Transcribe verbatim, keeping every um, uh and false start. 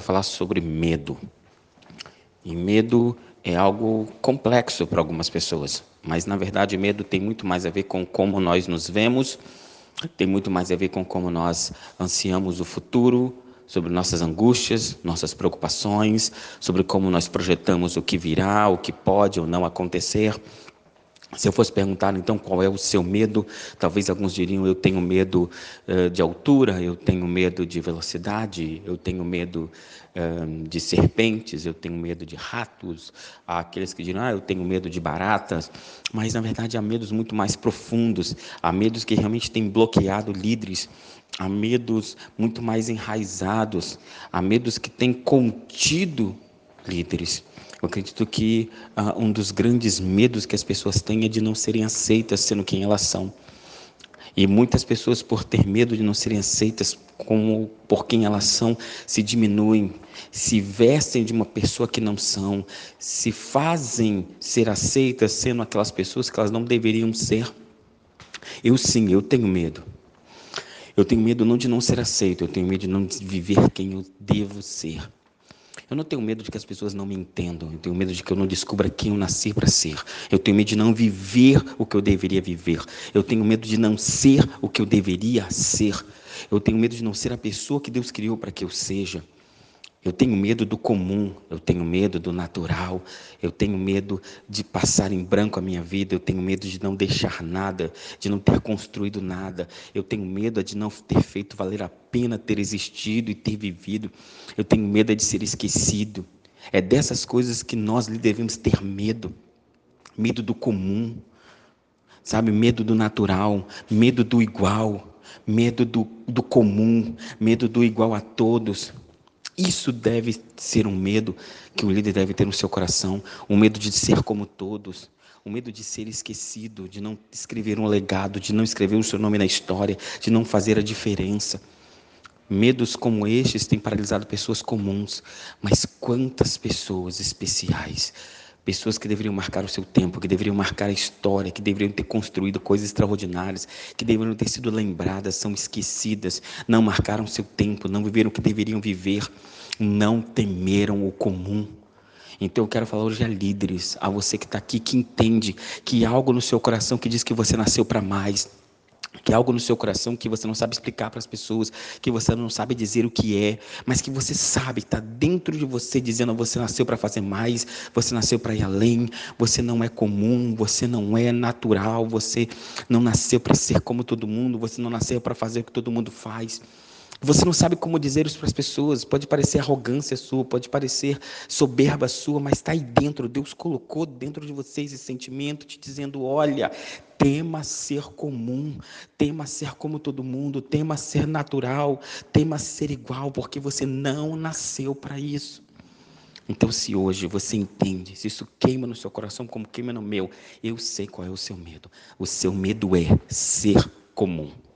Falar sobre medo. E medo é algo complexo para algumas pessoas, mas na verdade medo tem muito mais a ver com como nós nos vemos, tem muito mais a ver com como nós ansiamos o futuro, sobre nossas angústias, nossas preocupações, sobre como nós projetamos o que virá, o que pode ou não acontecer. Se eu fosse perguntar, então, qual é o seu medo, talvez alguns diriam, eu tenho medo uh, de altura, eu tenho medo de velocidade, eu tenho medo uh, de serpentes, eu tenho medo de ratos. Há aqueles que dirão, ah, eu tenho medo de baratas. Mas, na verdade, há medos muito mais profundos, há medos que realmente têm bloqueado líderes, há medos muito mais enraizados, há medos que têm contido líderes. Eu acredito que uh, um dos grandes medos que as pessoas têm é de não serem aceitas sendo quem elas são. E muitas pessoas, por ter medo de não serem aceitas como por quem elas são, se diminuem, se vestem de uma pessoa que não são, se fazem ser aceitas sendo aquelas pessoas que elas não deveriam ser. Eu sim, eu tenho medo. Eu tenho medo não de não ser aceito, eu tenho medo de não viver quem eu devo ser. Eu não tenho medo de que as pessoas não me entendam. Eu tenho medo de que eu não descubra quem eu nasci para ser. Eu tenho medo de não viver o que eu deveria viver. Eu tenho medo de não ser o que eu deveria ser. Eu tenho medo de não ser a pessoa que Deus criou para que eu seja. Eu tenho medo do comum. Eu tenho medo do natural. Eu tenho medo de passar em branco a minha vida. Eu tenho medo de não deixar nada, de não ter construído nada. Eu tenho medo de não ter feito valer a pena ter existido e ter vivido. Eu tenho medo de ser esquecido. É dessas coisas que nós devemos ter medo. Medo do comum, sabe? Medo do natural, medo do igual, medo do, do comum, medo do igual a todos. Isso deve ser um medo que o líder deve ter no seu coração, um medo de ser como todos, um medo de ser esquecido, de não escrever um legado, de não escrever o seu nome na história, de não fazer a diferença. Medos como estes têm paralisado pessoas comuns, mas quantas pessoas especiais, pessoas que deveriam marcar o seu tempo, que deveriam marcar a história, que deveriam ter construído coisas extraordinárias, que deveriam ter sido lembradas, são esquecidas, não marcaram seu tempo, não viveram o que deveriam viver, não temeram o comum. Então eu quero falar hoje a líderes, a você que está aqui, que entende que há algo no seu coração que diz que você nasceu para mais, que há algo no seu coração que você não sabe explicar para as pessoas, que você não sabe dizer o que é, mas que você sabe, está dentro de você dizendo, você nasceu para fazer mais, você nasceu para ir além, você não é comum, você não é natural, você não nasceu para ser como todo mundo, você não nasceu para fazer o que todo mundo faz. Você não sabe como dizer isso para as pessoas, pode parecer arrogância sua, pode parecer soberba sua, mas está aí dentro, Deus colocou dentro de você esse sentimento, te dizendo, olha, tema ser comum, tema ser como todo mundo, tema ser natural, tema ser igual, porque você não nasceu para isso. Então se hoje você entende, se isso queima no seu coração como queima no meu, eu sei qual é o seu medo, o seu medo é ser comum.